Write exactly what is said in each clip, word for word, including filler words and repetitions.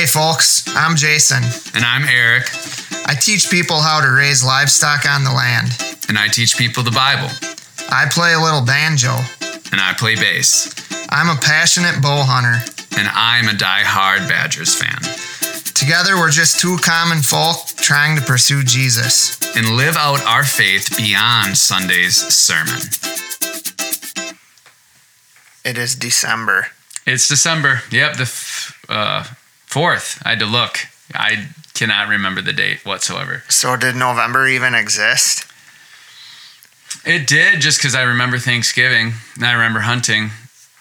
Hey folks, I'm Jason. And I'm Eric. I teach people how to raise livestock on the land. And I teach people the Bible. I play a little banjo. And I play bass. I'm a passionate bow hunter. And I'm a die-hard Badgers fan. Together, we're just two common folk trying to pursue Jesus. And live out our faith beyond Sunday's sermon. It is December. It's December. Yep, the f- uh, fourth. I had to look. I cannot remember the date whatsoever. So did November even exist? It did, just because I remember Thanksgiving, and I remember hunting.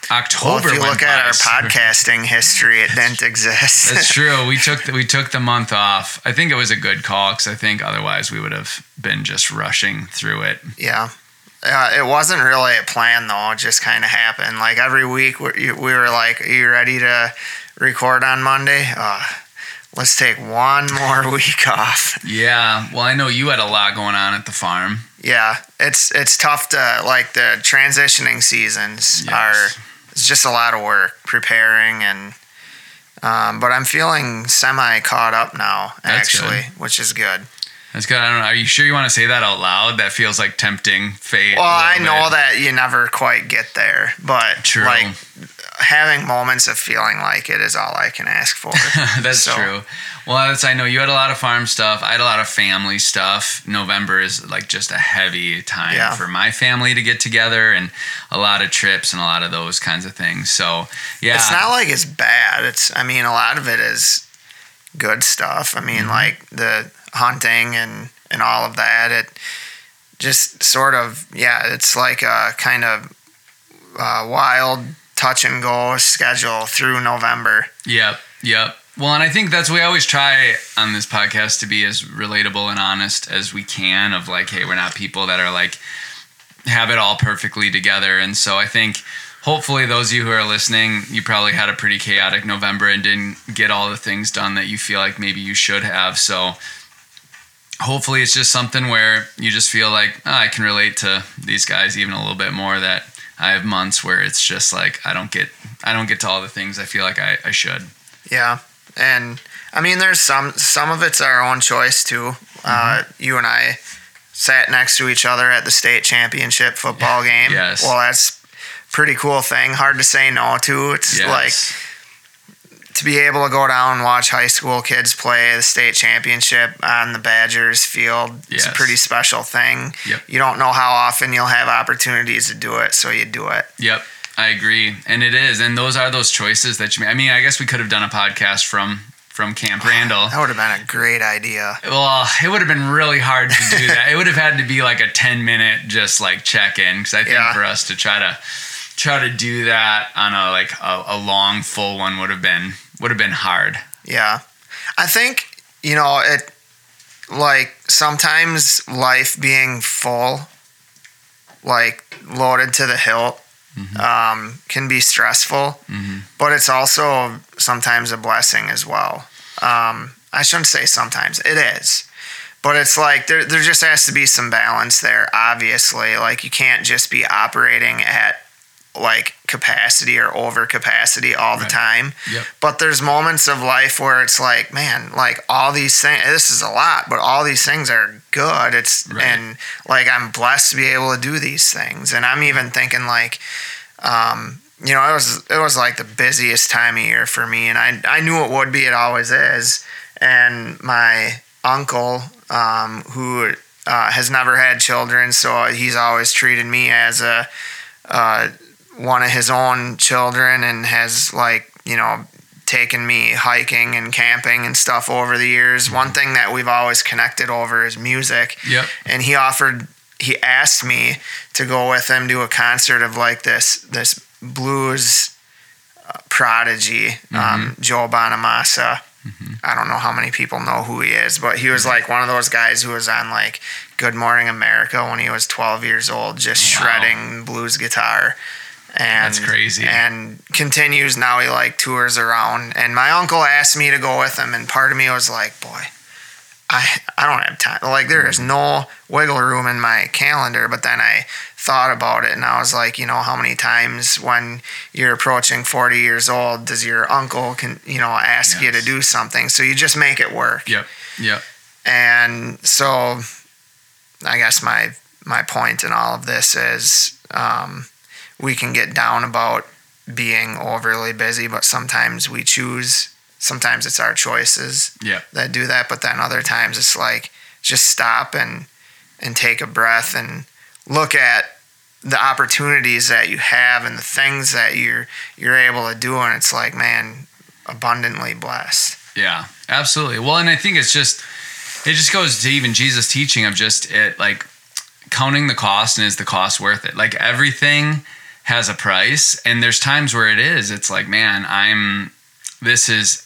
October. Well, if you look at our podcasting history, it didn't exist. That's true. We took the, we took the month off. I think it was a good call, because I think otherwise we would have been just rushing through it. Yeah. Uh, it wasn't really a plan, though. It just kind of happened. Like, every week we, we were like, are you ready to record on Monday? Uh, let's take one more week off. Yeah. Well, I know you had a lot going on at the farm. Yeah. It's it's tough to, like, the transitioning seasons yes. are... It's just a lot of work preparing, and um, but I'm feeling semi caught up now, actually, which is good. That's good. I don't know. Are you sure you want to say that out loud? That feels like tempting fate. Well, I know bit. that you never quite get there, but true. Like having moments of feeling like it is all I can ask for. That's so. True. Well, that's, I know you had a lot of farm stuff. I had a lot of family stuff. November is like just a heavy time yeah. for my family to get together, and a lot of trips and a lot of those kinds of things. So, yeah. It's not like it's bad. It's, I mean, a lot of it is good stuff. I mean, mm-hmm. like the hunting and, and all of that. It just sort of, yeah, it's like a kind of uh, wild touch and go schedule through November. Yep, yep. Well, and I think that's we always try on this podcast to be as relatable and honest as we can of like, hey, we're not people that are like, have it all perfectly together. And so I think hopefully those of you who are listening, you probably had a pretty chaotic November and didn't get all the things done that you feel like maybe you should have. So hopefully it's just something where you just feel like, oh, I can relate to these guys even a little bit more, that I have months where it's just like, I don't get, I don't get to all the things I feel like I, I should. Yeah. And I mean, there's some, some of it's our own choice too. Mm-hmm. Uh, you and I sat next to each other at the state championship football yeah. game. Yes. Well, that's a pretty cool thing. Hard to say no to. It's yes. like to be able to go down and watch high school kids play the state championship on the Badgers field. Yes. It's a pretty special thing. Yep. You don't know how often you'll have opportunities to do it. So you do it. Yep. I agree. And it is. And those are those choices that you make. I mean, I guess we could have done a podcast from, from Camp Randall. That would have been a great idea. Well, it would have been really hard to do that. It would have had to be like a ten minute, just like check in. Cause I think yeah. for us to try to try to do that on a, like a, a long full one would have been, would have been hard. Yeah. I think, you know, it like sometimes life being full, like loaded to the hilt, Mm-hmm. Um, can be stressful, mm-hmm. but it's also sometimes a blessing as well. Um, I shouldn't say sometimes. It is. But it's like there there just has to be some balance there, obviously. Like you can't just be operating at like capacity or over capacity all right. the time. Yep. But there's moments of life where it's like, man, like all these things, this is a lot, but all these things are good. It's right. and like I'm blessed to be able to do these things. And I'm even thinking like, um, you know, it was it was like the busiest time of year for me, and I I knew it would be. It always is. And my uncle, um, who uh, has never had children, so he's always treated me as a uh, one of his own children, and has like, you know, taken me hiking and camping and stuff over the years. Mm-hmm. One thing that we've always connected over is music. Yep. And he offered, he asked me to go with him to a concert of like this, this blues prodigy, mm-hmm. um, Joe Bonamassa. Mm-hmm. I don't know how many people know who he is, but he was mm-hmm. like one of those guys who was on like Good Morning America when he was twelve years old, just wow. shredding blues guitar. And, that's crazy. And continues now. He like tours around. And my uncle asked me to go with him, and part of me was like, boy, I I don't have time. Like there is no wiggle room in my calendar. But then I thought about it, and I was like, you know, how many times when you're approaching forty years old does your uncle can you know ask yes. you to do something? So you just make it work. Yep. Yep. And so, I guess my my point in all of this is um, we can get down about being overly busy, but sometimes we choose. Sometimes it's our choices yeah. that do that, but then other times it's like just stop and and take a breath and look at the opportunities that you have and the things that you're you're able to do, and it's like, man, abundantly blessed. Yeah, absolutely. Well, and I think it's just it just goes to even Jesus' teaching of just it like counting the cost and is the cost worth it? Like everything has a price, and there's times where it is. It's like, man, I'm this is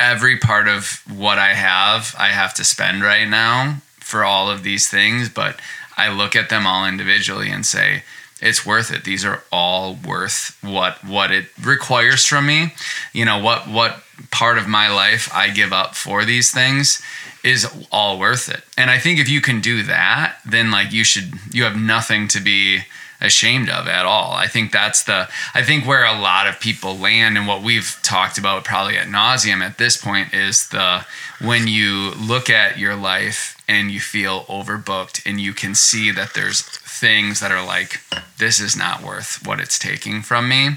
every part of what I have, I have to spend right now for all of these things, but I look at them all individually and say, it's worth it. These are all worth what what it requires from me. You know, what what part of my life I give up for these things is all worth it. And I think if you can do that, then like you should you have nothing to be ashamed of at all. I think that's the I think where a lot of people land, and what we've talked about probably ad nauseum at this point is the when you look at your life and you feel overbooked and you can see that there's things that are like, this is not worth what it's taking from me,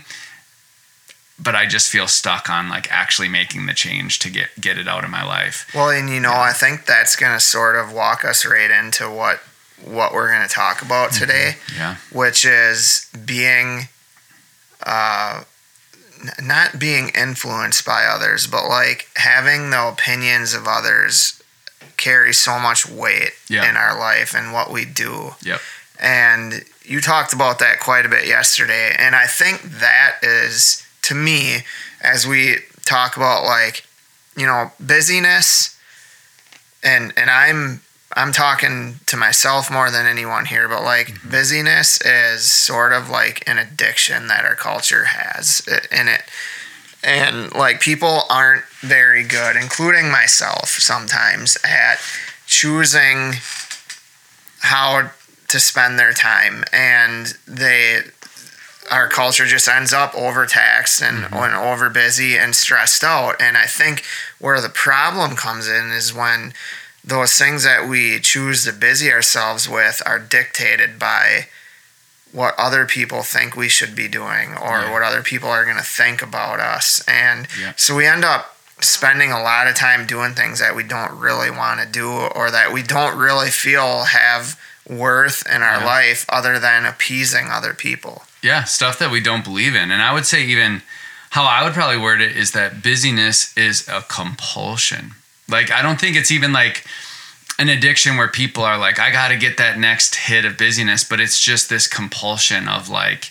but I just feel stuck on like actually making the change to get get it out of my life. Well, and you know, yeah. I think that's going to sort of walk us right into what what we're going to talk about today, mm-hmm. yeah. which is being, uh, n- not being influenced by others, but like having the opinions of others carry so much weight yeah. in our life and what we do. Yep. And you talked about that quite a bit yesterday. And I think that is, to me, as we talk about like, you know, busyness and, and I'm, I'm talking to myself more than anyone here, but like mm-hmm. busyness is sort of like an addiction that our culture has in it. And like people aren't very good, including myself sometimes, at choosing how to spend their time. And they, our culture just ends up overtaxed and, mm-hmm. and overbusy and stressed out. And I think where the problem comes in is when those things that we choose to busy ourselves with are dictated by what other people think we should be doing or yeah. what other people are going to think about us. And yeah. so we end up spending a lot of time doing things that we don't really want to do or that we don't really feel have worth in our yeah. life other than appeasing other people. Yeah, stuff that we don't believe in. And I would say even how I would probably word it is that busyness is a compulsion. Like, I don't think it's even like an addiction where people are like, I got to get that next hit of busyness, but it's just this compulsion of like,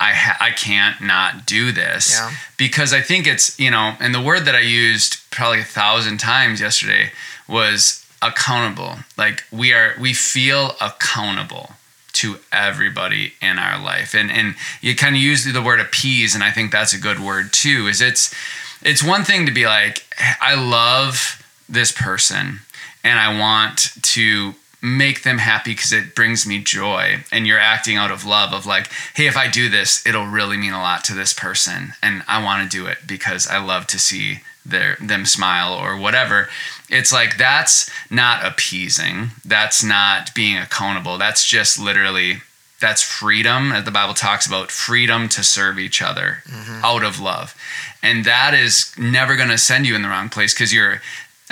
I ha- I can't not do this yeah. because I think it's, you know, and the word that I used probably a thousand times yesterday was accountable. Like we are, we feel accountable to everybody in our life. And, and you kind of use the word appease. And I think that's a good word too, is it's, it's one thing to be like, I love this person and I want to make them happy because it brings me joy, and you're acting out of love of like, hey, if I do this, it'll really mean a lot to this person and I want to do it because I love to see their them smile or whatever. It's like, that's not appeasing. That's not being accountable. That's just literally, that's freedom. The Bible talks about freedom to serve each other mm-hmm. out of love. And that is never going to send you in the wrong place because you're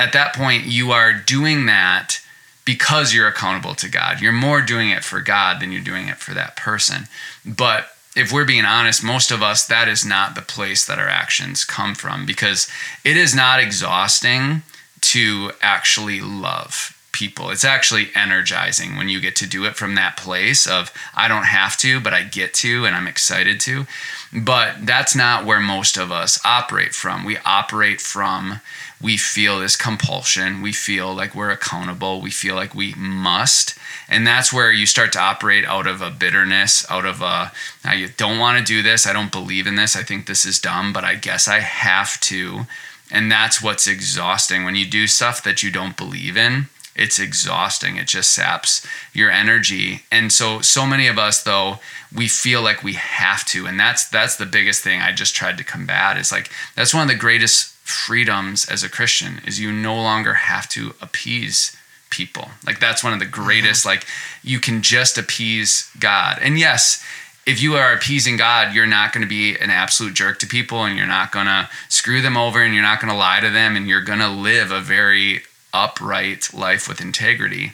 at that point, you are doing that because you're accountable to God. You're more doing it for God than you're doing it for that person. But if we're being honest, most of us, that is not the place that our actions come from, because it is not exhausting to actually love people. It's actually energizing when you get to do it from that place of, I don't have to, but I get to, and I'm excited to. But that's not where most of us operate from. We operate from, we feel this compulsion. We feel like we're accountable. We feel like we must. And that's where you start to operate out of a bitterness, out of a, I don't want to do this. I don't believe in this. I think this is dumb, but I guess I have to. And that's what's exhausting when you do stuff that you don't believe in. It's exhausting. It just saps your energy. And so, so many of us, though, we feel like we have to. And that's that's the biggest thing I just tried to combat. Is like, that's one of the greatest freedoms as a Christian, is you no longer have to appease people. Like, that's one of the greatest, mm-hmm. like, you can just appease God. And yes, if you are appeasing God, you're not going to be an absolute jerk to people, and you're not going to screw them over, and you're not going to lie to them, and you're going to live a very upright life with integrity.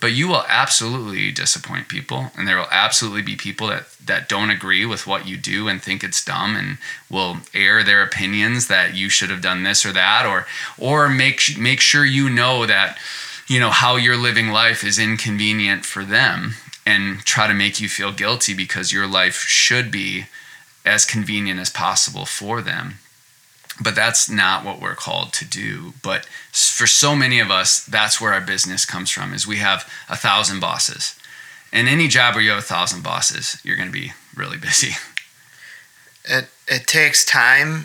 But you will absolutely disappoint people, and there will absolutely be people that, that don't agree with what you do and think it's dumb, and will air their opinions that you should have done this or that, or or make make sure you know that, you know, how you're living life is inconvenient for them, and try to make you feel guilty because your life should be as convenient as possible for them. But that's not what we're called to do. But for so many of us, that's where our business comes from, is we have a thousand bosses. And any job where you have a thousand bosses, you're going to be really busy. It it takes time,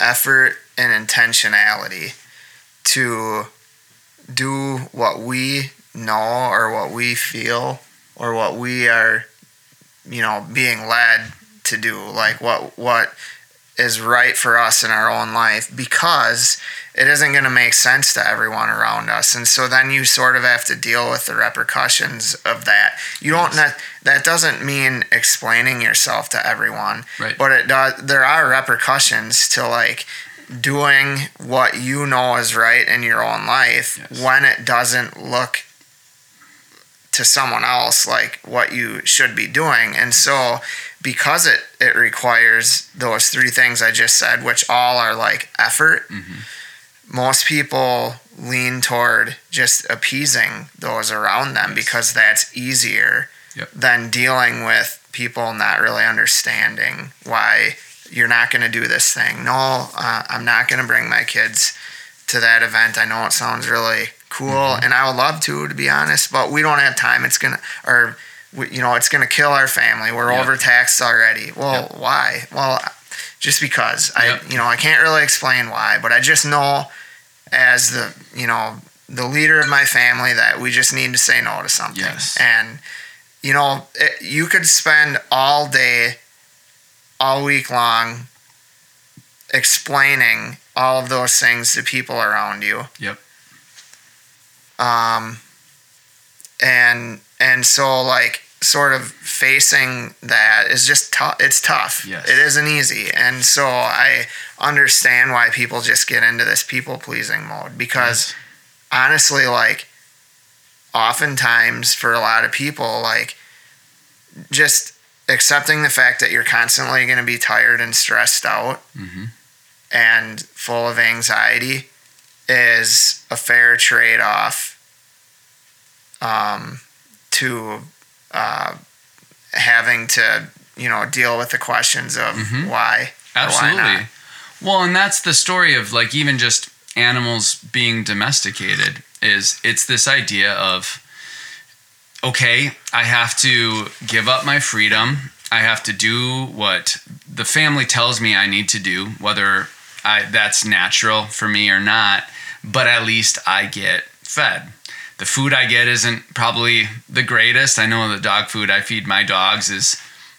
effort, and intentionality to do what we know or what we feel or what we are, you know, being led to do, like what what... is right for us in our own life, because it isn't going to make sense to everyone around us. And so then you sort of have to deal with the repercussions of that. You don't, that, that doesn't mean explaining yourself to everyone, right. But it does, there are repercussions to like doing what you know is right in your own life, yes. when it doesn't look to someone else like what you should be doing. And so because it, it requires those three things I just said, which all are like effort, mm-hmm. most people lean toward just appeasing those around them, yes. because that's easier, yep. than dealing with people not really understanding why you're not going to do this thing. No, uh, I'm not going to bring my kids to that event. I know it sounds really cool, mm-hmm. and I would love to, to be honest, but we don't have time. It's going to, or We, you know, it's going to kill our family. We're yep. overtaxed already. Well, yep. why? Well, just because I, yep. you know, I can't really explain why, but I just know as the, you know, the leader of my family that we just need to say no to something. Yes. And, you know, it, you could spend all day, all week long explaining all of those things to people around you. Yep. Um, and, And so, like, sort of facing that is just tough. It's tough. Yes. It isn't easy. And so I understand why people just get into this people-pleasing mode. Because, yes. honestly, like, oftentimes for a lot of people, like, just accepting the fact that you're constantly going to be tired and stressed out, mm-hmm. and full of anxiety is a fair trade-off. Um... to uh, having to, you know, deal with the questions of mm-hmm. why. Absolutely. Why not. Well, and that's the story of like even just animals being domesticated, is it's this idea of, okay, I have to give up my freedom. I have to do what the family tells me I need to do, whether I, that's natural for me or not, but at least I get fed. The food I get isn't probably the greatest. I know the dog food I feed my dogs is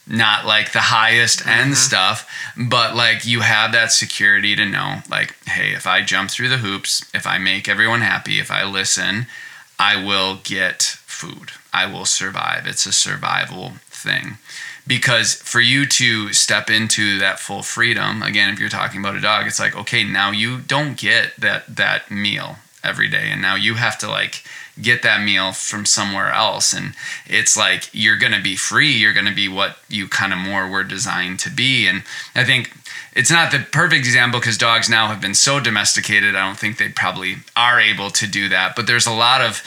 not like the highest mm-hmm. end stuff, but like you have that security to know like, hey, if I jump through the hoops, if I make everyone happy, if I listen, I will get food. I will survive. It's a survival thing. Because for you to step into that full freedom, again, if you're talking about a dog, it's like, okay, now you don't get that, that meal every day. And now you have to like get that meal from somewhere else. And it's like, you're going to be free. You're going to be what you kind of more were designed to be. And I think it's not the perfect example because dogs now have been so domesticated. I don't think they probably are able to do that, but there's a lot of,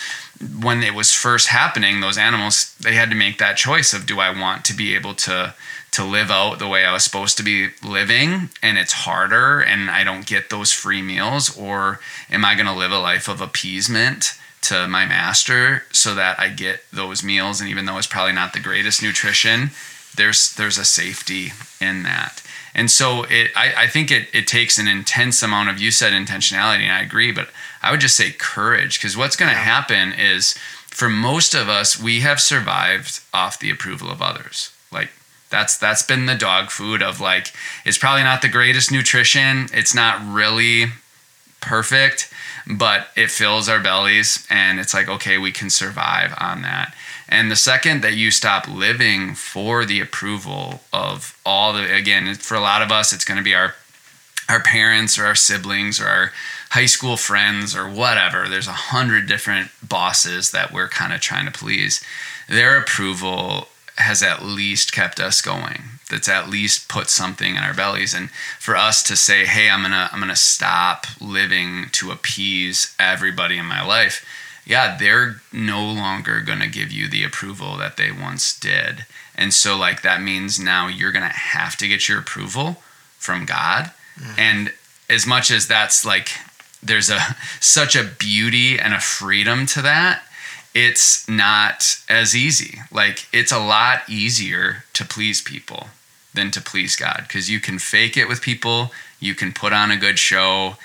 when it was first happening, those animals, they had to make that choice of, do I want to be able to, to live out the way I was supposed to be living, and it's harder and I don't get those free meals, or am I going to live a life of appeasement to my master so that I get those meals? And even though it's probably not the greatest nutrition, there's there's a safety in that. And so it, I, I think it, it takes an intense amount of, you said intentionality, and I agree, but I would just say courage, because what's going to yeah. happen is, for most of us, we have survived off the approval of others. Like that's that's been the dog food of, like, it's probably not the greatest nutrition. It's not really perfect, but it fills our bellies, and it's like, okay, we can survive on that. And the second that you stop living for the approval of all the, again, for a lot of us, it's going to be our our parents or our siblings or our high school friends or whatever. There's a hundred different bosses that we're kind of trying to please. Their approval has at least kept us going. That's at least put something in our bellies. And for us to say, hey, I'm going to, I'm going to stop living to appease everybody in my life. Yeah, they're no longer going to give you the approval that they once did. And so, like, that means now you're going to have to get your approval from God. Mm-hmm. And as much as that's, like, there's a such a beauty and a freedom to that, it's not as easy. Like, it's a lot easier to please people than to please God, because you can fake it with people, you can put on a good show,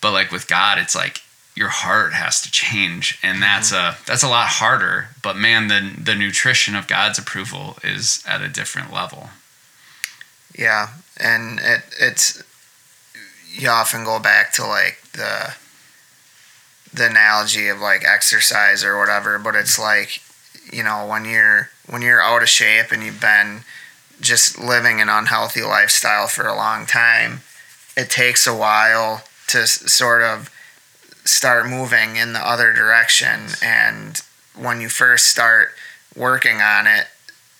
but, like, with God, it's like, your heart has to change, and that's a that's a lot harder. But man, the the nutrition of God's approval is at a different level. Yeah, and it it's you often go back to, like, the the analogy of, like, exercise or whatever, but it's like, you know, when you're when you're out of shape and you've been just living an unhealthy lifestyle for a long time, it takes a while to sort of start moving in the other direction. And when you first start working on it,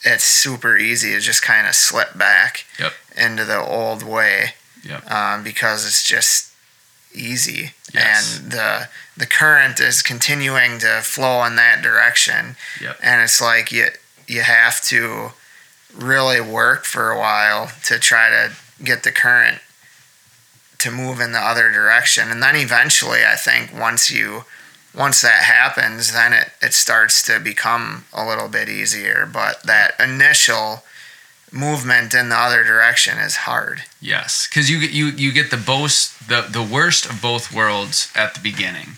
it's super easy to just kind of slip back yep. into the old way yep. um, because it's just easy. Yes. And the the current is continuing to flow in that direction. Yep. And it's like you you have to really work for a while to try to get the current to move in the other direction. And then eventually, I think once you once that happens, then it, it starts to become a little bit easier. But that initial movement in the other direction is hard. Yes, because you, you, you get the, both, the, the worst of both worlds at the beginning.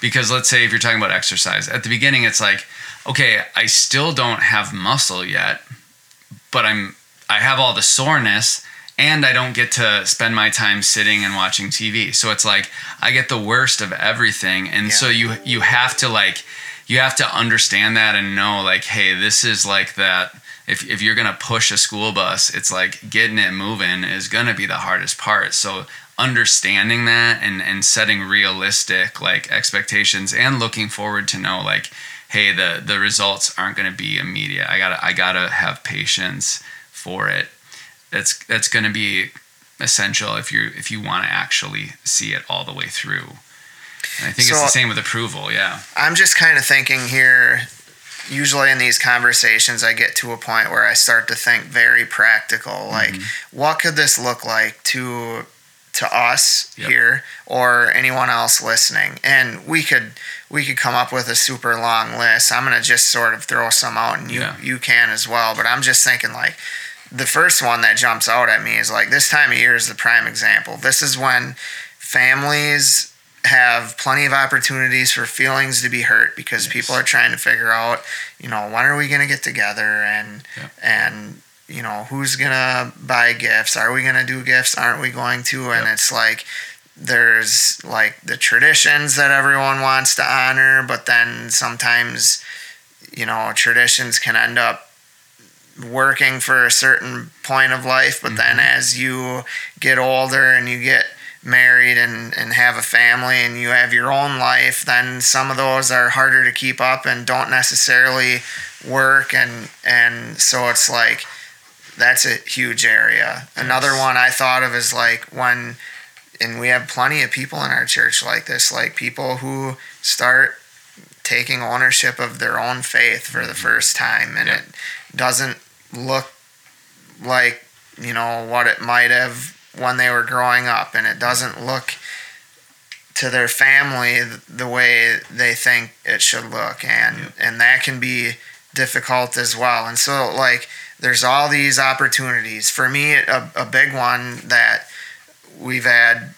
Because let's say if you're talking about exercise, at the beginning it's like, okay, I still don't have muscle yet, but I'm I have all the soreness, and I don't get to spend my time sitting and watching T V. So it's like, I get the worst of everything. And yeah. so you you have to like, you have to understand that and know, like, hey, this is like that. If if you're going to push a school bus, it's like getting it moving is going to be the hardest part. So understanding that and, and setting realistic, like, expectations and looking forward to know, like, hey, the, the results aren't going to be immediate. I gotta, I gotta have patience for it. That's that's going to be essential if you if you want to actually see it all the way through. And I think so, it's the same with approval, yeah. I'm just kind of thinking here, usually in these conversations, I get to a point where I start to think very practical, like, mm-hmm. what could this look like to to us yep. here or anyone else listening? And we could we could come up with a super long list. I'm going to just sort of throw some out, and you yeah. you can as well. But I'm just thinking, like, the first one that jumps out at me is, like, this time of year is the prime example. This is when families have plenty of opportunities for feelings to be hurt, because yes. people are trying to figure out, you know, when are we going to get together, and yeah. and, you know, who's going to buy gifts? Are we going to do gifts? Aren't we going to? And yep. it's like, there's, like, the traditions that everyone wants to honor, but then sometimes, you know, traditions can end up working for a certain point of life, but mm-hmm. then as you get older and you get married and, and have a family and you have your own life, then some of those are harder to keep up and don't necessarily work. And, and so it's like, that's a huge area. Yes. Another one I thought of is, like, when, and we have plenty of people in our church like this, like, people who start taking ownership of their own faith for mm-hmm. the first time. And yep. it doesn't look like, you know, what it might have when they were growing up, and it doesn't look to their family the way they think it should look, and yep. and that can be difficult as well. And so, like, there's all these opportunities. For me, a, a big one that we've had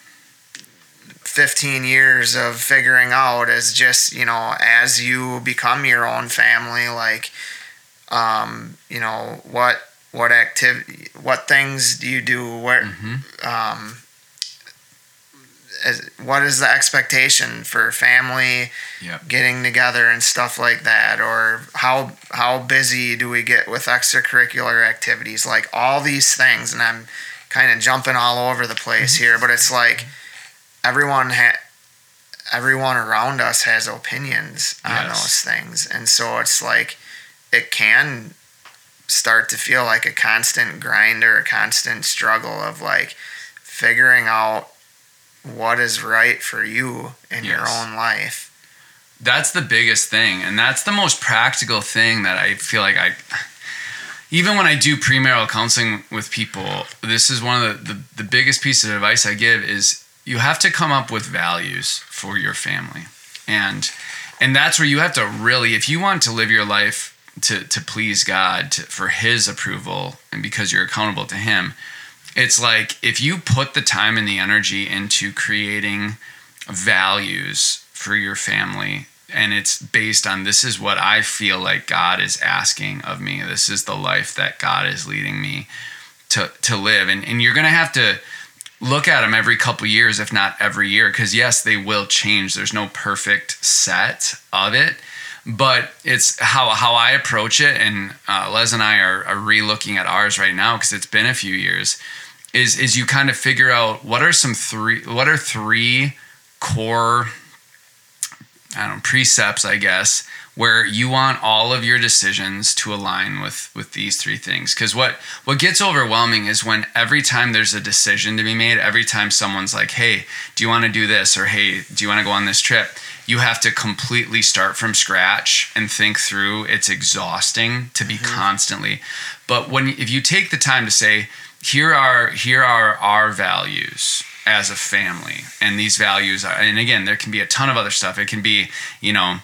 fifteen years of figuring out is just, you know, as you become your own family, like, um, you know, what, what activity, what things do you do? What, mm-hmm. um, as, what is the expectation for family yep. getting together and stuff like that? Or how, how busy do we get with extracurricular activities? Like all these things. And I'm kind of jumping all over the place here, but it's like everyone, ha- everyone around us has opinions on yes. those things. And so it's like, it can start to feel like a constant grind or a constant struggle of like figuring out what is right for you in yes. your own life. That's the biggest thing. And that's the most practical thing that I feel like I, even when I do premarital counseling with people, this is one of the, the, the biggest piece of advice I give is you have to come up with values for your family. And, and that's where you have to really, if you want to live your life to, to please God to, for his approval and because you're accountable to him, it's like if you put the time and the energy into creating values for your family, and it's based on this is what I feel like God is asking of me. This is the life that God is leading me to to live. And and you're going to have to look at them every couple years, if not every year, because yes, they will change. There's no perfect set of it. But it's how how I approach it, and uh, Les and I are, are re-looking at ours right now because it's been a few years. Is is you kind of figure out what are some three what are three core I don't know, precepts, I guess, where you want all of your decisions to align with with these three things. Because what what gets overwhelming is when every time there's a decision to be made, every time someone's like, "Hey, do you want to do this?" or "Hey, do you want to go on this trip?" You have to completely start from scratch and think through. It's exhausting to be mm-hmm. constantly. But when if you take the time to say, here are here are our values as a family, and these values are, and again, there can be a ton of other stuff. It can be, you know,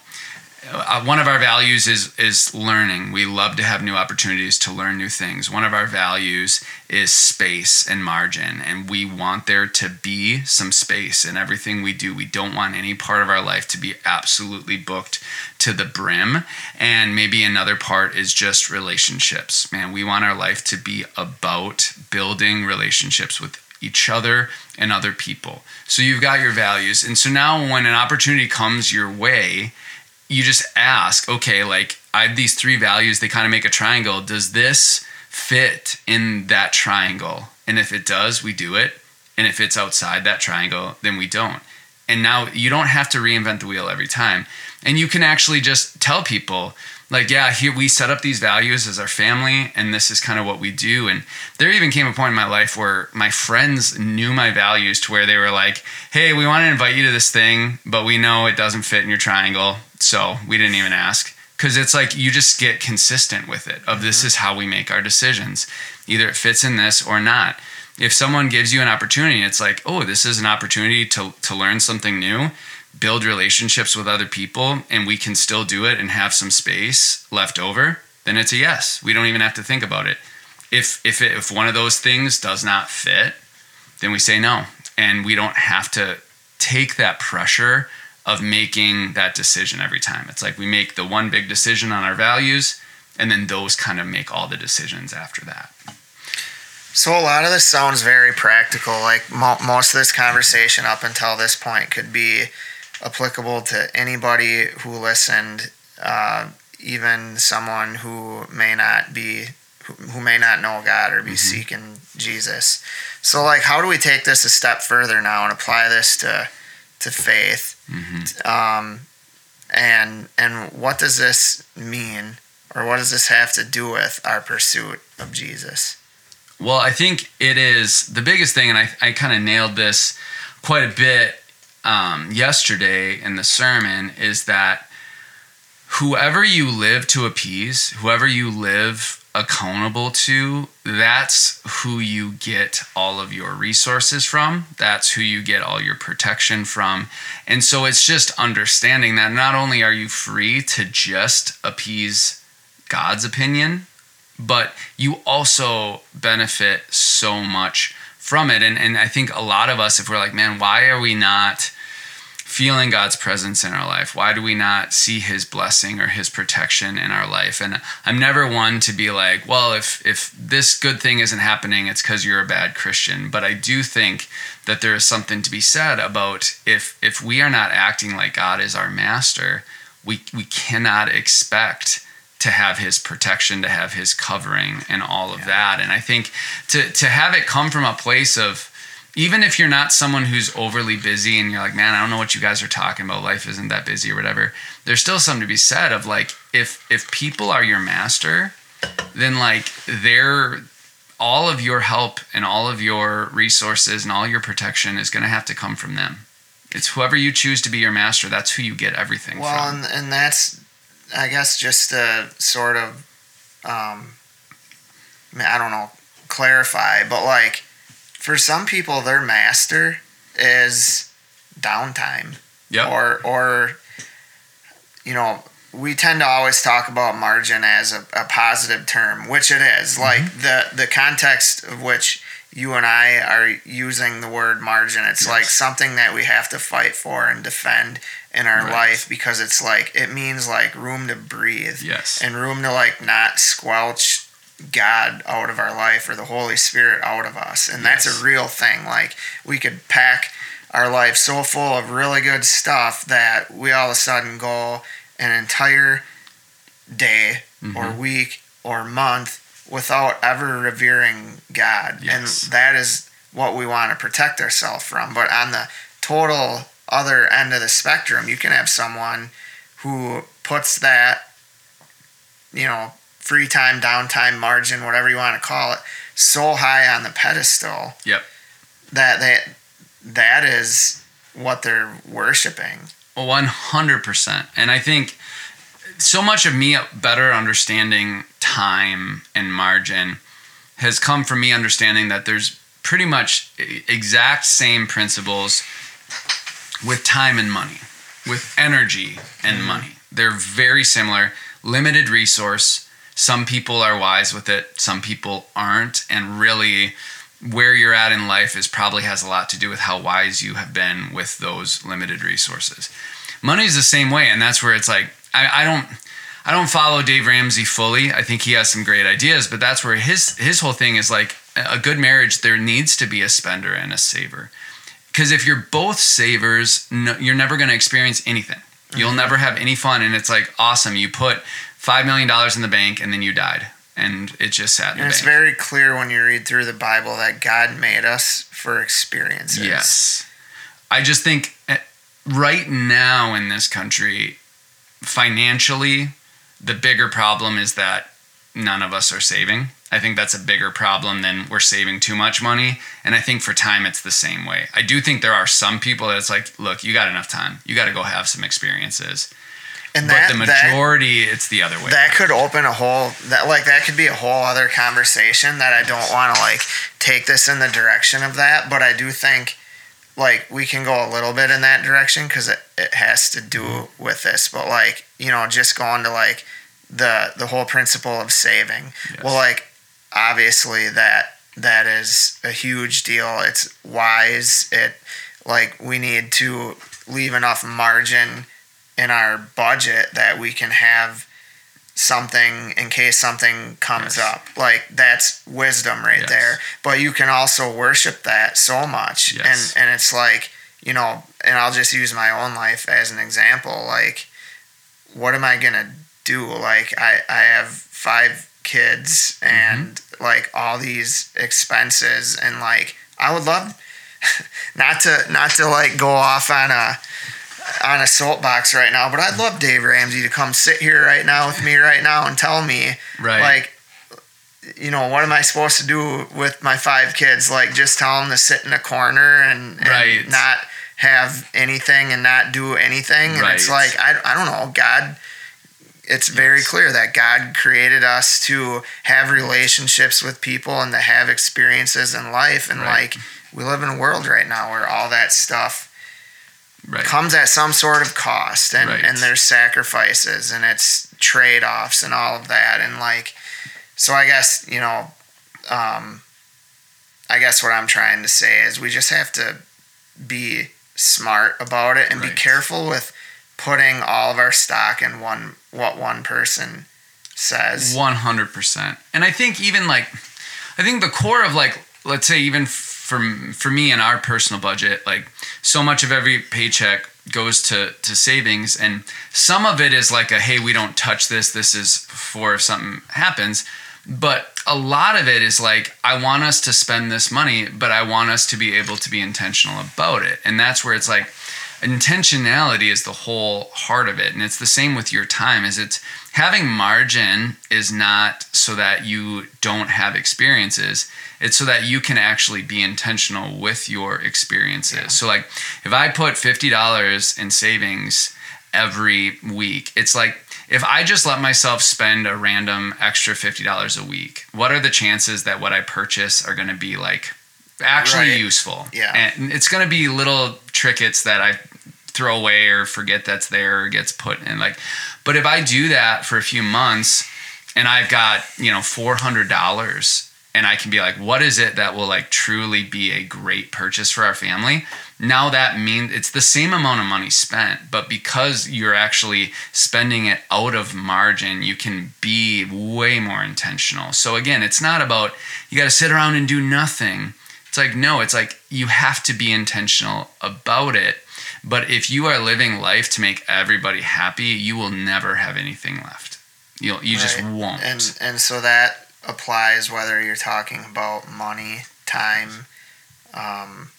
one of our values is is learning. We love to have new opportunities to learn new things. One of our values is space and margin, and we want there to be some space in everything we do. We don't want any part of our life to be absolutely booked to the brim. And maybe another part is just relationships. Man, we want our life to be about building relationships with each other and other people. So you've got your values. And so now when an opportunity comes your way, you just ask, okay, like I have these three values, they kind of make a triangle. Does this fit in that triangle? And if it does, we do it. And if it's outside that triangle, then we don't. And now you don't have to reinvent the wheel every time. And you can actually just tell people, like, yeah, here we set up these values as our family, and this is kind of what we do. And there even came a point in my life where my friends knew my values to where they were like, hey, we want to invite you to this thing, but we know it doesn't fit in your triangle, so we didn't even ask. Because it's like you just get consistent with it of mm-hmm. this is how we make our decisions. Either it fits in this or not. If someone gives you an opportunity, it's like, oh, this is an opportunity to to learn something new, build relationships with other people, and we can still do it and have some space left over, then it's a yes. We don't even have to think about it. If if it, if one of those things does not fit, then we say no. And we don't have to take that pressure of making that decision every time. It's like we make the one big decision on our values, and then those kind of make all the decisions after that. So a lot of this sounds very practical. Like mo- most of this conversation up until this point could be applicable to anybody who listened, uh, even someone who may not be, who, who may not know God or be mm-hmm. seeking Jesus. So, like, how do we take this a step further now and apply this to to faith? Mm-hmm. Um, and and what does this mean, or what does this have to do with our pursuit of Jesus? Well, I think it is the biggest thing, and I I kind of nailed this quite a bit Um, yesterday in the sermon, is that whoever you live to appease, whoever you live accountable to, that's who you get all of your resources from. That's who you get all your protection from. And so it's just understanding that not only are you free to just appease God's opinion, but you also benefit so much from it. And and I think a lot of us, if we're like, man, why are we not feeling God's presence in our life? Why do we not see his blessing or his protection in our life? And I'm never one to be like, well, if if this good thing isn't happening, it's because you're a bad Christian. But I do think that there is something to be said about if if we are not acting like God is our master, we we cannot expect to have his protection, to have his covering and all of yeah. that. And I think to to have it come from a place of, even if you're not someone who's overly busy and you're like, man, I don't know what you guys are talking about, life isn't that busy or whatever, there's still something to be said of like, if if people are your master, then like they're, all of your help and all of your resources and all your protection is going to have to come from them. It's whoever you choose to be your master, that's who you get everything well, from. Well, and, and that's, I guess, just to sort of, um, I don't know, clarify, but like for some people, their master is downtime. Yep. Or, or, you know, we tend to always talk about margin as a, a positive term, which it is. Mm-hmm. Like the, the context of which you and I are using the word margin, it's yes. like something that we have to fight for and defend in our right. life, because it's like, it means like room to breathe yes. and room to like not squelch God out of our life or the Holy Spirit out of us. And yes. that's a real thing. Like we could pack our life so full of really good stuff that we all of a sudden go an entire day mm-hmm. or week or month without ever revering God. Yes. And that is what we want to protect ourselves from. But on the total other end of the spectrum, you can have someone who puts that, you know, free time, downtime, margin, whatever you want to call it, so high on the pedestal yep. that they, that is what they're worshiping. one hundred percent. And I think so much of me better understanding time and margin has come from me understanding that there's pretty much exact same principles with time and money, with energy and money. They're very similar. Limited resource. Some people are wise with it. Some people aren't. And really, where you're at in life is probably has a lot to do with how wise you have been with those limited resources. Money is the same way. And that's where it's like, I, I don't... I don't follow Dave Ramsey fully. I think he has some great ideas, but that's where his his whole thing is like a good marriage, there needs to be a spender and a saver. Because if you're both savers, no, you're never going to experience anything. You'll mm-hmm. never have any fun. And it's like, awesome. You put five million dollars in the bank and then you died. And it just sat in and the it's bank. Very clear when you read through the Bible that God made us for experiences. Yes. I just think right now in this country, financially, the bigger problem is that none of us are saving. I think that's a bigger problem than we're saving too much money. And I think for time, it's the same way. I do think there are some people that's like, look, you got enough time. You got to go have some experiences. And that, but the majority, that, it's the other way. That could open a whole, that like that could be a whole other conversation that I don't want to like take this in the direction of that. But I do think like we can go a little bit in that direction because it, it has to do with this. But like, you know, just going to like the the whole principle of saving. Yes. Well, like obviously that that is a huge deal. It's wise. It like we need to leave enough margin in our budget that we can have something in case something comes yes. up. Like that's wisdom right yes. there. But you can also worship that so much. Yes. And and it's like, you know, and I'll just use my own life as an example. Like, what am I gonna do? Like I, I have five kids and mm-hmm. like all these expenses, and like I would love not to not to like go off on a on a soapbox right now, but I'd love Dave Ramsey to come sit here right now with me right now and tell me right. like, you know, what am I supposed to do with my five kids? Like just tell them to sit in a corner and, and right. not have anything and not do anything. And right. it's like, I, I don't know, God, it's very yes. clear that God created us to have relationships with people and to have experiences in life. And right. like, we live in a world right now where all that stuff Right. comes at some sort of cost, and, right. and there's sacrifices, and it's trade-offs and all of that. And like, so I guess, you know, um, I guess what I'm trying to say is we just have to be smart about it and right. be careful with putting all of our stock in one, what one person says. one hundred percent. And I think even like, I think the core of like, let's say even for, for me and our personal budget, like so much of every paycheck goes to, to savings. And some of it is like a, hey, we don't touch this. This is for if something happens. But a lot of it is like, I want us to spend this money, but I want us to be able to be intentional about it. And that's where it's like, intentionality is the whole heart of it. And it's the same with your time. Is it's having margin is not so that you don't have experiences. It's so that you can actually be intentional with your experiences. Yeah. So like if I put fifty dollars in savings every week, it's like if I just let myself spend a random extra fifty dollars a week, what are the chances that what I purchase are going to be like actually right. useful? Yeah. And it's going to be little trinkets that I throw away or forget that's there or gets put in. Like, but if I do that for a few months and I've got, you know, four hundred dollars and I can be like, what is it that will like truly be a great purchase for our family? Now that means it's the same amount of money spent, but because you're actually spending it out of margin, you can be way more intentional. So again, it's not about you got to sit around and do nothing. It's like, no, it's like you have to be intentional about it. But if you are living life to make everybody happy, you will never have anything left. You'll, you right. just won't. And and so that applies whether you're talking about money, time, um,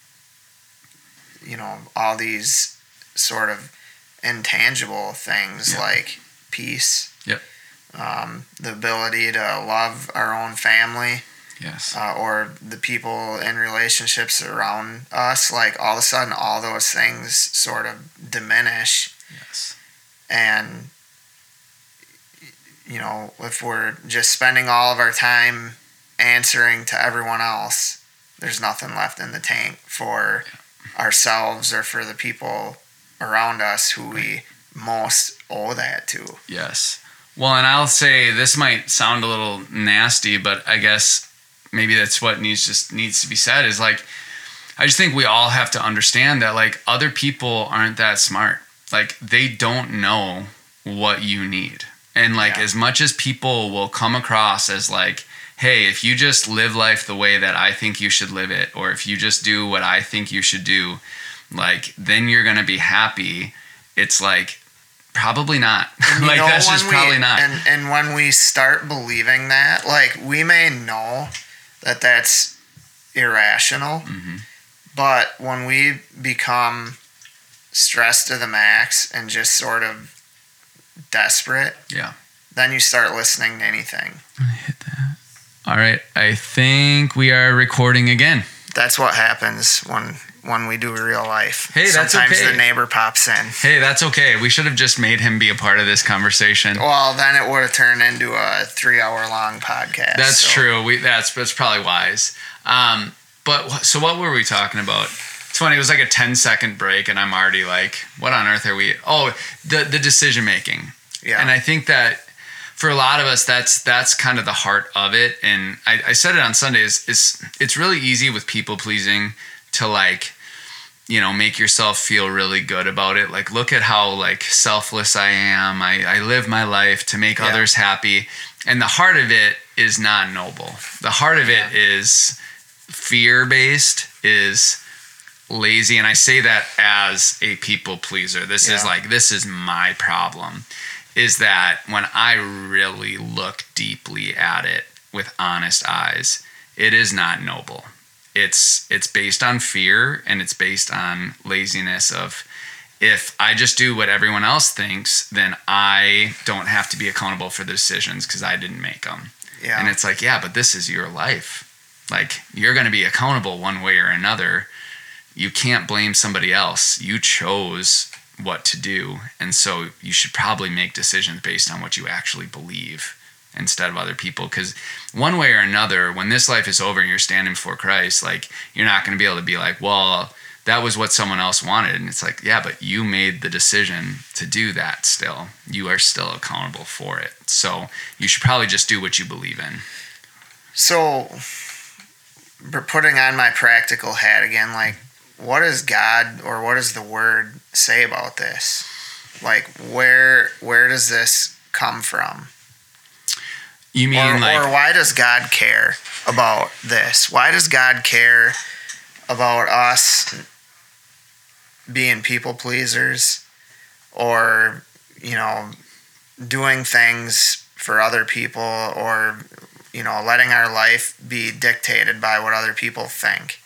you know, all these sort of intangible things yep. like peace, yep. um, the ability to love our own family. Yes. Uh, or the people in relationships around us, like all of a sudden all those things sort of diminish. Yes. And, you know, if we're just spending all of our time answering to everyone else, there's nothing left in the tank for yeah. ourselves or for the people around us who we most owe that to. Yes. Well, and I'll say this might sound a little nasty, but I guess maybe that's what needs just needs to be said is like, I just think we all have to understand that like other people aren't that smart. Like they don't know what you need. And like yeah. as much as people will come across as like, hey, if you just live life the way that I think you should live it, or if you just do what I think you should do, like then you're going to be happy. It's like, probably not. Like know, that's just we, probably not. And, and when we start believing that, like we may know that that's irrational, mm-hmm. but when we become stressed to the max and just sort of desperate, yeah, then you start listening to anything. I hit that. All right, I think we are recording again. That's what happens when when we do real life. Hey, that's okay. Sometimes the neighbor pops in. Hey, that's okay. We should have just made him be a part of this conversation. Well, then it would have turned into a three-hour-long podcast. That's so. true. We that's that's probably wise. Um, but so what were we talking about? It's funny. It was like a ten-second break, and I'm already like, what on earth are we? Oh, the the decision making. Yeah. And I think that for a lot of us, that's that's kind of the heart of it. And I, I said it on Sundays. It's it's really easy with people pleasing to like, you know, make yourself feel really good about it. Like, look at how like selfless I am. I, I live my life to make yeah. others happy. And the heart of it is not noble. The heart of yeah. it is fear-based, is lazy. And I say that as a people pleaser. This yeah. is like, this is my problem, is that when I really look deeply at it with honest eyes, it is not noble. It's it's based on fear, and it's based on laziness of if I just do what everyone else thinks, then I don't have to be accountable for the decisions because I didn't make them. Yeah. And it's like, yeah, but this is your life. Like, you're going to be accountable one way or another. You can't blame somebody else. You chose what to do. And so you should probably make decisions based on what you actually believe instead of other people, because one way or another, when this life is over and you're standing before Christ, like, you're not going to be able to be like, well, that was what someone else wanted. And it's like, yeah, but you made the decision to do that still. You are still accountable for it. So you should probably just do what you believe in. So putting on my practical hat again, like, what does God or what does the Word say about this? Like, where where does this come from? You mean or, like... Or why does God care about this? Why does God care about us being people pleasers or, you know, doing things for other people or, you know, letting our life be dictated by what other people think?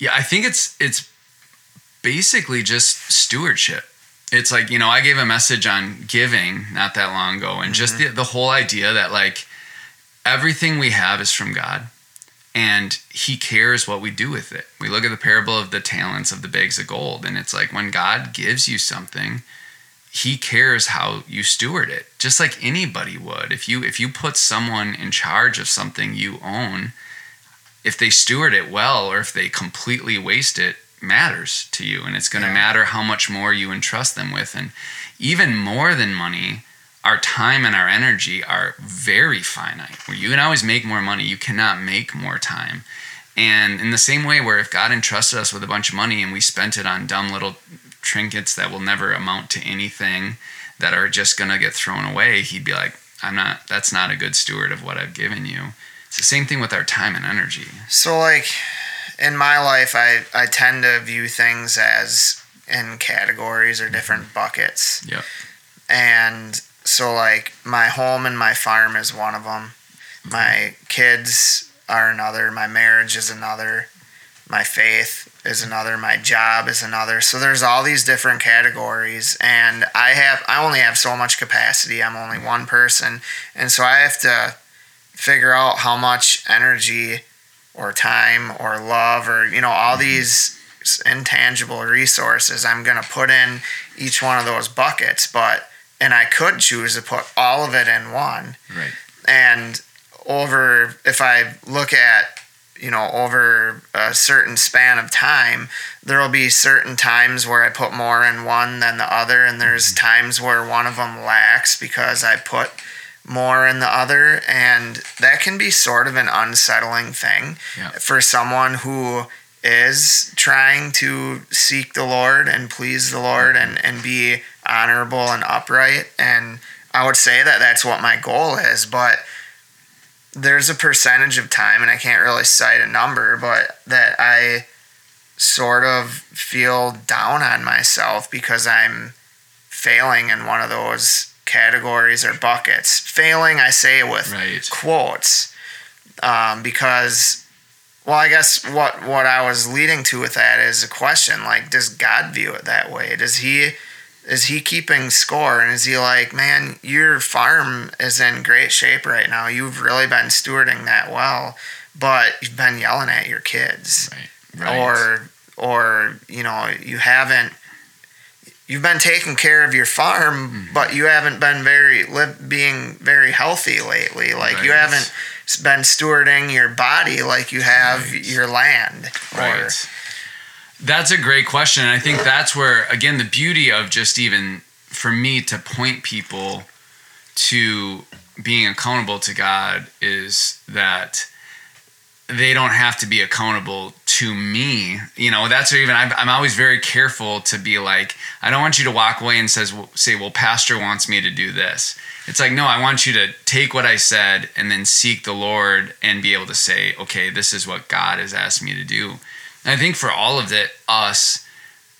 Yeah, I think it's it's basically just stewardship. It's like, you know, I gave a message on giving not that long ago, and mm-hmm. just the, the whole idea that, like, everything we have is from God, and He cares what we do with it. We look at the parable of the talents of the bags of gold, and it's like when God gives you something, He cares how you steward it, just like anybody would. If you if you put someone in charge of something you own, if they steward it well or if they completely waste it, matters to you, and it's going to yeah. matter how much more you entrust them with. And even more than money, our time and our energy are very finite. You can always make more money. You cannot make more time. And in the same way, where if God entrusted us with a bunch of money and we spent it on dumb little trinkets that will never amount to anything, that are just going to get thrown away, He'd be like, I'm not, that's not a good steward of what I've given you. It's the same thing with our time and energy. So, like, in my life, I, I tend to view things as in categories or different buckets. Yep. And so, like, my home and my farm is one of them. Mm-hmm. My kids are another. My marriage is another. My faith is another. My job is another. So there's all these different categories. And I have I only have so much capacity. I'm only mm-hmm. one person. And so I have to figure out how much energy or time or love or, you know, all these intangible resources I'm going to put in each one of those buckets. But, and I could choose to put all of it in one. Right. And over, if I look at, you know, over a certain span of time, there'll be certain times where I put more in one than the other. And there's mm-hmm. times where one of them lacks because I put more in the other, and that can be sort of an unsettling thing yeah. for someone who is trying to seek the Lord and please the Lord and, and be honorable and upright. And I would say that that's what my goal is, but there's a percentage of time, and I can't really cite a number, but that I sort of feel down on myself because I'm failing in one of those categories or buckets. Failing, I say with right. quotes, um, because, well, I guess what, what I was leading to with that is a question, like, does God view it that way? Does he, is he keeping score? And is he like, man, your farm is in great shape right now. You've really been stewarding that well, but you've been yelling at your kids. Right. Right. Or, or, you know, you haven't, you've been taking care of your farm, mm-hmm. but you haven't been very live, being very healthy lately. Like right. you haven't been stewarding your body like you have right. your land. Right. Or, that's a great question. And I think that's where, again, the beauty of just even for me to point people to being accountable to God is that they don't have to be accountable to me. You know, that's what even I'm, I'm always very careful to be like, I don't want you to walk away and says, well, say, well, pastor wants me to do this. It's like, no, I want you to take what I said and then seek the Lord and be able to say, okay, this is what God has asked me to do. And I think for all of it, us,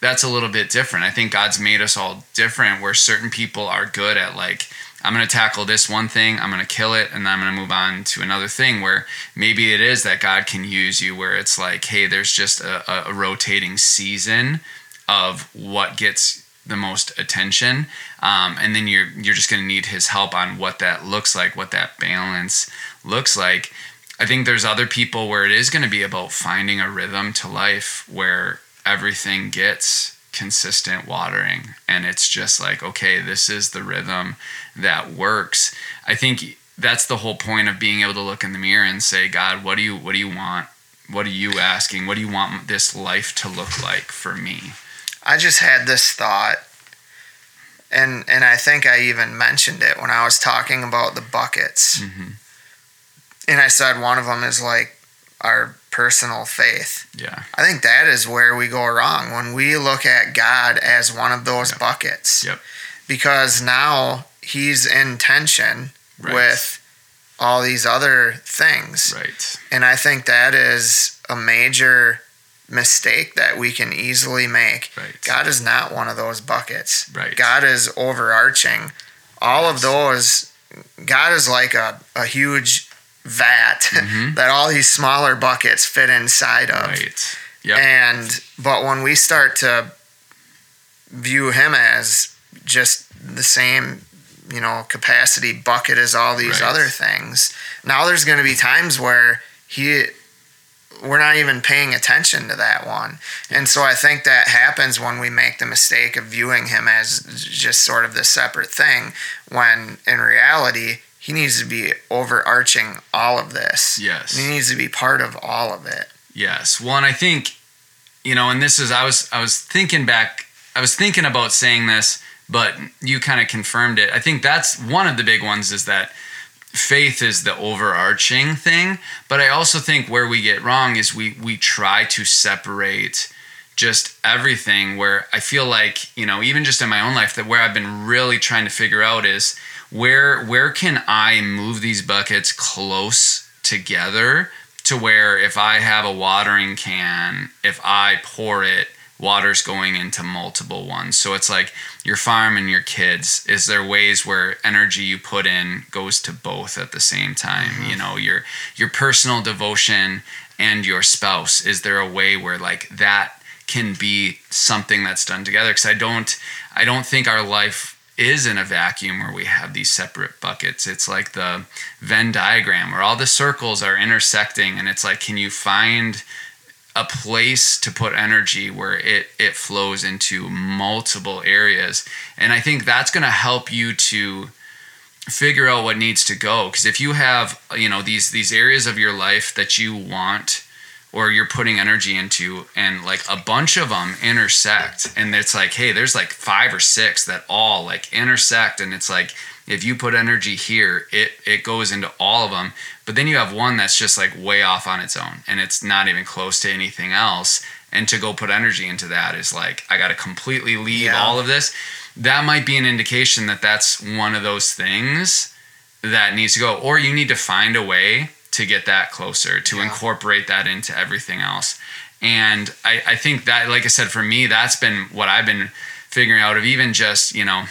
that's a little bit different. I think God's made us all different, where certain people are good at, like, I'm going to tackle this one thing, I'm going to kill it, and I'm going to move on to another thing, where maybe it is that God can use you where it's like, hey, there's just a, a rotating season of what gets the most attention. Um, and then you're you're just going to need His help on what that looks like, what that balance looks like. I think there's other people where it is going to be about finding a rhythm to life where everything gets consistent watering, and it's just like, okay, this is the rhythm that works. I think that's the whole point of being able to look in the mirror and say, God, what do you what do you want what are you asking? What do you want this life to look like for me? I just had this thought, and and I think I even mentioned it when I was talking about the buckets. Mm-hmm. And I said one of them is like our personal faith. Yeah. I think that is where we go wrong, when we look at God as one of those yep. buckets. Yep. Because now he's in tension right. with all these other things. Right. And I think that is a major mistake that we can easily make. Right. God is not one of those buckets. Right. God is overarching. All yes. of those, God is like a, a huge vat mm-hmm. that all these smaller buckets fit inside of. Right. Yep. And, but when we start to view him as just the same, you know, capacity bucket as all these right. other things, now there's going to be times where he we're not even paying attention to that one. And so I think that happens when we make the mistake of viewing him as just sort of this separate thing, when in reality he needs to be overarching all of this. Yes. He needs to be part of all of it. Yes. Well, and I think, you know, and this is, I was, I was thinking back, I was thinking about saying this, but you kind of confirmed it. I think that's one of the big ones, is that faith is the overarching thing. But I also think where we get wrong is we we try to separate just everything, where I feel like, you know, even just in my own life, that where I've been really trying to figure out is where where can I move these buckets close together to where if I have a watering can, if I pour it, water's going into multiple ones. So it's like your farm and your kids. Is there ways where energy you put in goes to both at the same time? Mm-hmm. You know, your your personal devotion and your spouse. Is there a way where like that can be something that's done together? Because I don't, I don't think our life is in a vacuum where we have these separate buckets. It's like the Venn diagram where all the circles are intersecting, and it's like, can you find a place to put energy where it, it flows into multiple areas? And I think that's going to help you to figure out what needs to go. Because if you have, you know, these, these areas of your life that you want or you're putting energy into, and like a bunch of them intersect, and it's like, hey, there's like five or six that all like intersect. And it's like, if you put energy here, it, it goes into all of them. But then you have one that's just like way off on its own, and it's not even close to anything else. And to go put energy into that is like, I got to completely leave yeah. all of this. That might be an indication that that's one of those things that needs to go, or you need to find a way to get that closer, to yeah. incorporate that into everything else. And I, I think that, like I said, for me, that's been what I've been figuring out, of even just, you know,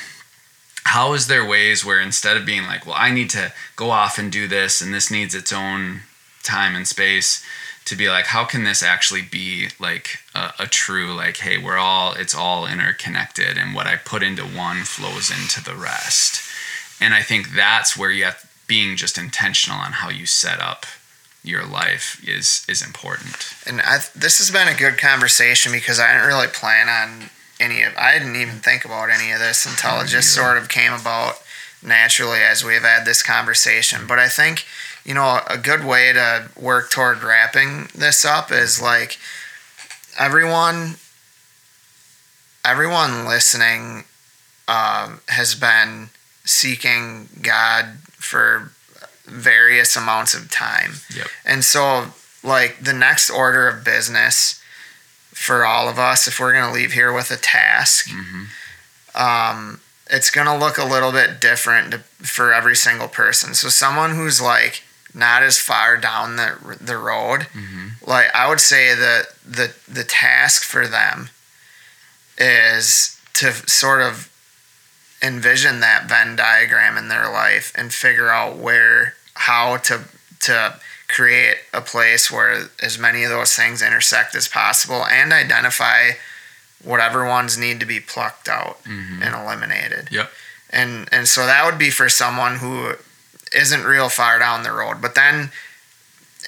how is there ways where instead of being like, well, I need to go off and do this and this needs its own time and space, to be like, how can this actually be like a, a true, like, hey, we're all, it's all interconnected, and what I put into one flows into the rest. And I think that's where you have, being just intentional on how you set up your life is, is important. And I, this has been a good conversation, because I didn't really plan on any of, I didn't even think about any of this until it just sort of came about naturally as we've had this conversation. But I think, you know, a good way to work toward wrapping this up is like everyone, everyone listening um, has been seeking God for various amounts of time. Yep. And so like the next order of business for all of us, if we're going to leave here with a task, mm-hmm. um, it's going to look a little bit different to, for every single person. So someone who's like not as far down the the road, mm-hmm. like I would say that the the task for them is to sort of envision that Venn diagram in their life and figure out where, how to to. create a place where as many of those things intersect as possible, and identify whatever ones need to be plucked out mm-hmm. and eliminated. Yep. And and so that would be for someone who isn't real far down the road. But then,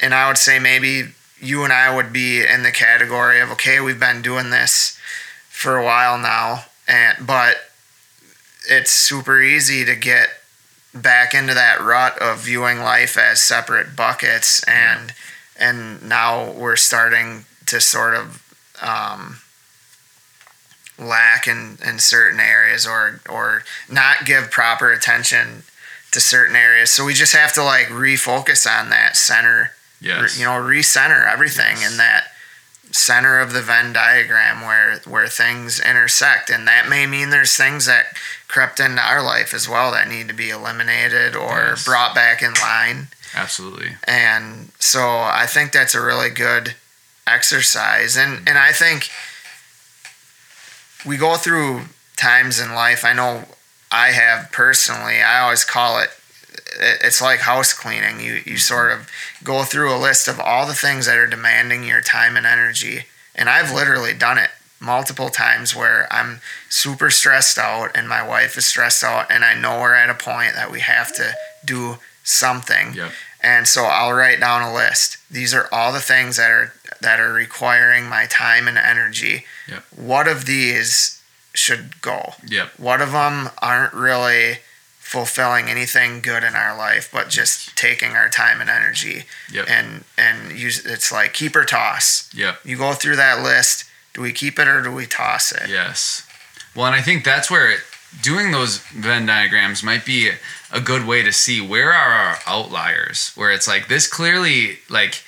and I would say maybe you and I would be in the category of, okay, we've been doing this for a while now, and but it's super easy to get back into that rut of viewing life as separate buckets and And now we're starting to sort of um, lack in, in certain areas or or not give proper attention to certain areas. So we just have to, like, refocus on that center. Yes. Re, you know, recenter everything yes. in that center of the Venn diagram where where things intersect. And that may mean there's things that crept into our life as well that need to be eliminated or yes. brought back in line. Absolutely. And so I think that's a really good exercise. And and I think we go through times in life. I know I have personally, I always call it, it's like house cleaning. You, you sort of go through a list of all the things that are demanding your time and energy. And I've literally done it multiple times where I'm super stressed out and my wife is stressed out and I know we're at a point that we have to do something. Yep. And so I'll write down a list. These are all the things that are that are requiring my time and energy. Yep. What of these should go? Yep. What of them aren't really fulfilling anything good in our life, but just taking our time and energy? Yep. And and use it's like keep or toss. Yep. You go through that list. Do we keep it or do we toss it? Yes. Well, and I think that's where it, doing those Venn diagrams might be a good way to see where are our outliers, where it's like this clearly, like,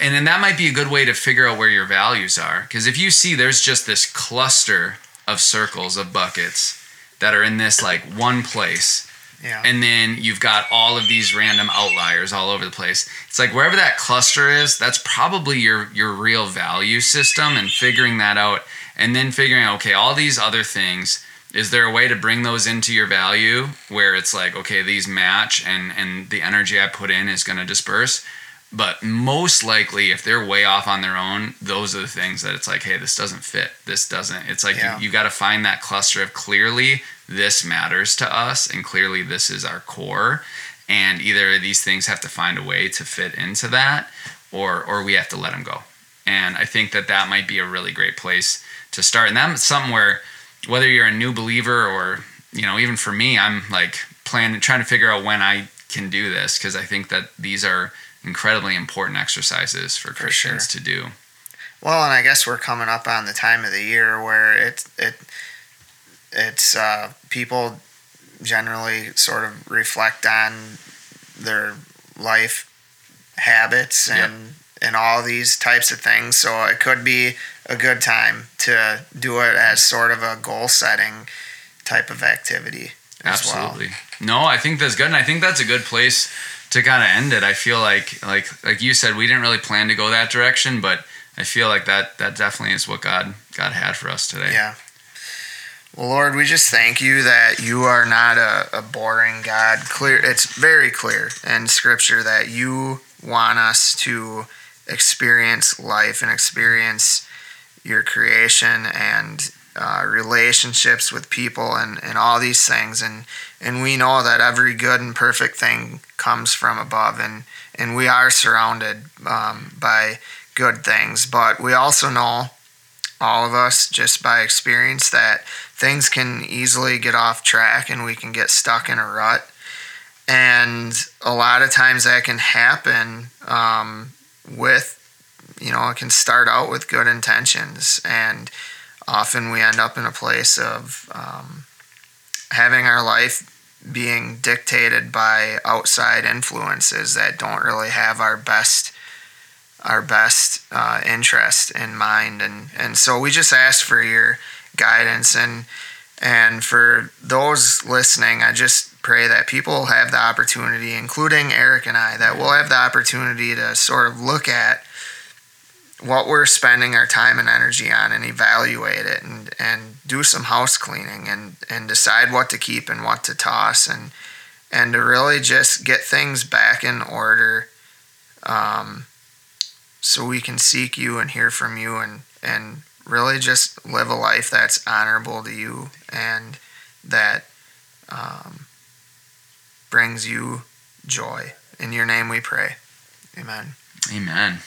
and then that might be a good way to figure out where your values are. Because if you see there's just this cluster of circles, of buckets that are in this like one place. Yeah. And then you've got all of these random outliers all over the place. It's like wherever that cluster is, that's probably your, your real value system, and figuring that out and then figuring out, okay, all these other things, is there a way to bring those into your value where it's like, okay, these match and, and the energy I put in is going to disperse? But most likely, if they're way off on their own, those are the things that it's like, hey, this doesn't fit. This doesn't. It's like yeah. you, you got to find that cluster of clearly this matters to us and clearly this is our core. And either these things have to find a way to fit into that or or we have to let them go. And I think that that might be a really great place to start. And that's something where, whether you're a new believer or, you know, even for me, I'm like planning, trying to figure out when I can do this, because I think that these are incredibly important exercises for Christians for sure. to do. Well, and I guess we're coming up on the time of the year where it it it's uh, people generally sort of reflect on their life habits and yep. and all these types of things. So it could be a good time to do it as sort of a goal setting type of activity as Absolutely. Well. No, I think that's good. And I think that's a good place to kind of end it. I feel like, like, like you said, we didn't really plan to go that direction, but I feel like that, that definitely is what God, God had for us today. Yeah. Well, Lord, we just thank you that you are not a, a boring God. Clear. It's very clear in Scripture that you want us to experience life and experience your creation and uh, relationships with people and, and all these things. And and we know that every good and perfect thing comes from above, and, and we are surrounded um, by good things. But we also know, all of us, just by experience, that things can easily get off track and we can get stuck in a rut. And a lot of times that can happen um, with you know, it can start out with good intentions, and often we end up in a place of um, having our life being dictated by outside influences that don't really have our best our best uh, interest in mind. And, and so we just ask for your guidance. And, and for those listening, I just pray that people have the opportunity, including Eric and I, that we'll have the opportunity to sort of look at what we're spending our time and energy on and evaluate it and, and do some house cleaning and, and decide what to keep and what to toss and and to really just get things back in order um, so we can seek you and hear from you and, and really just live a life that's honorable to you and that um, brings you joy. In your name we pray. Amen. Amen.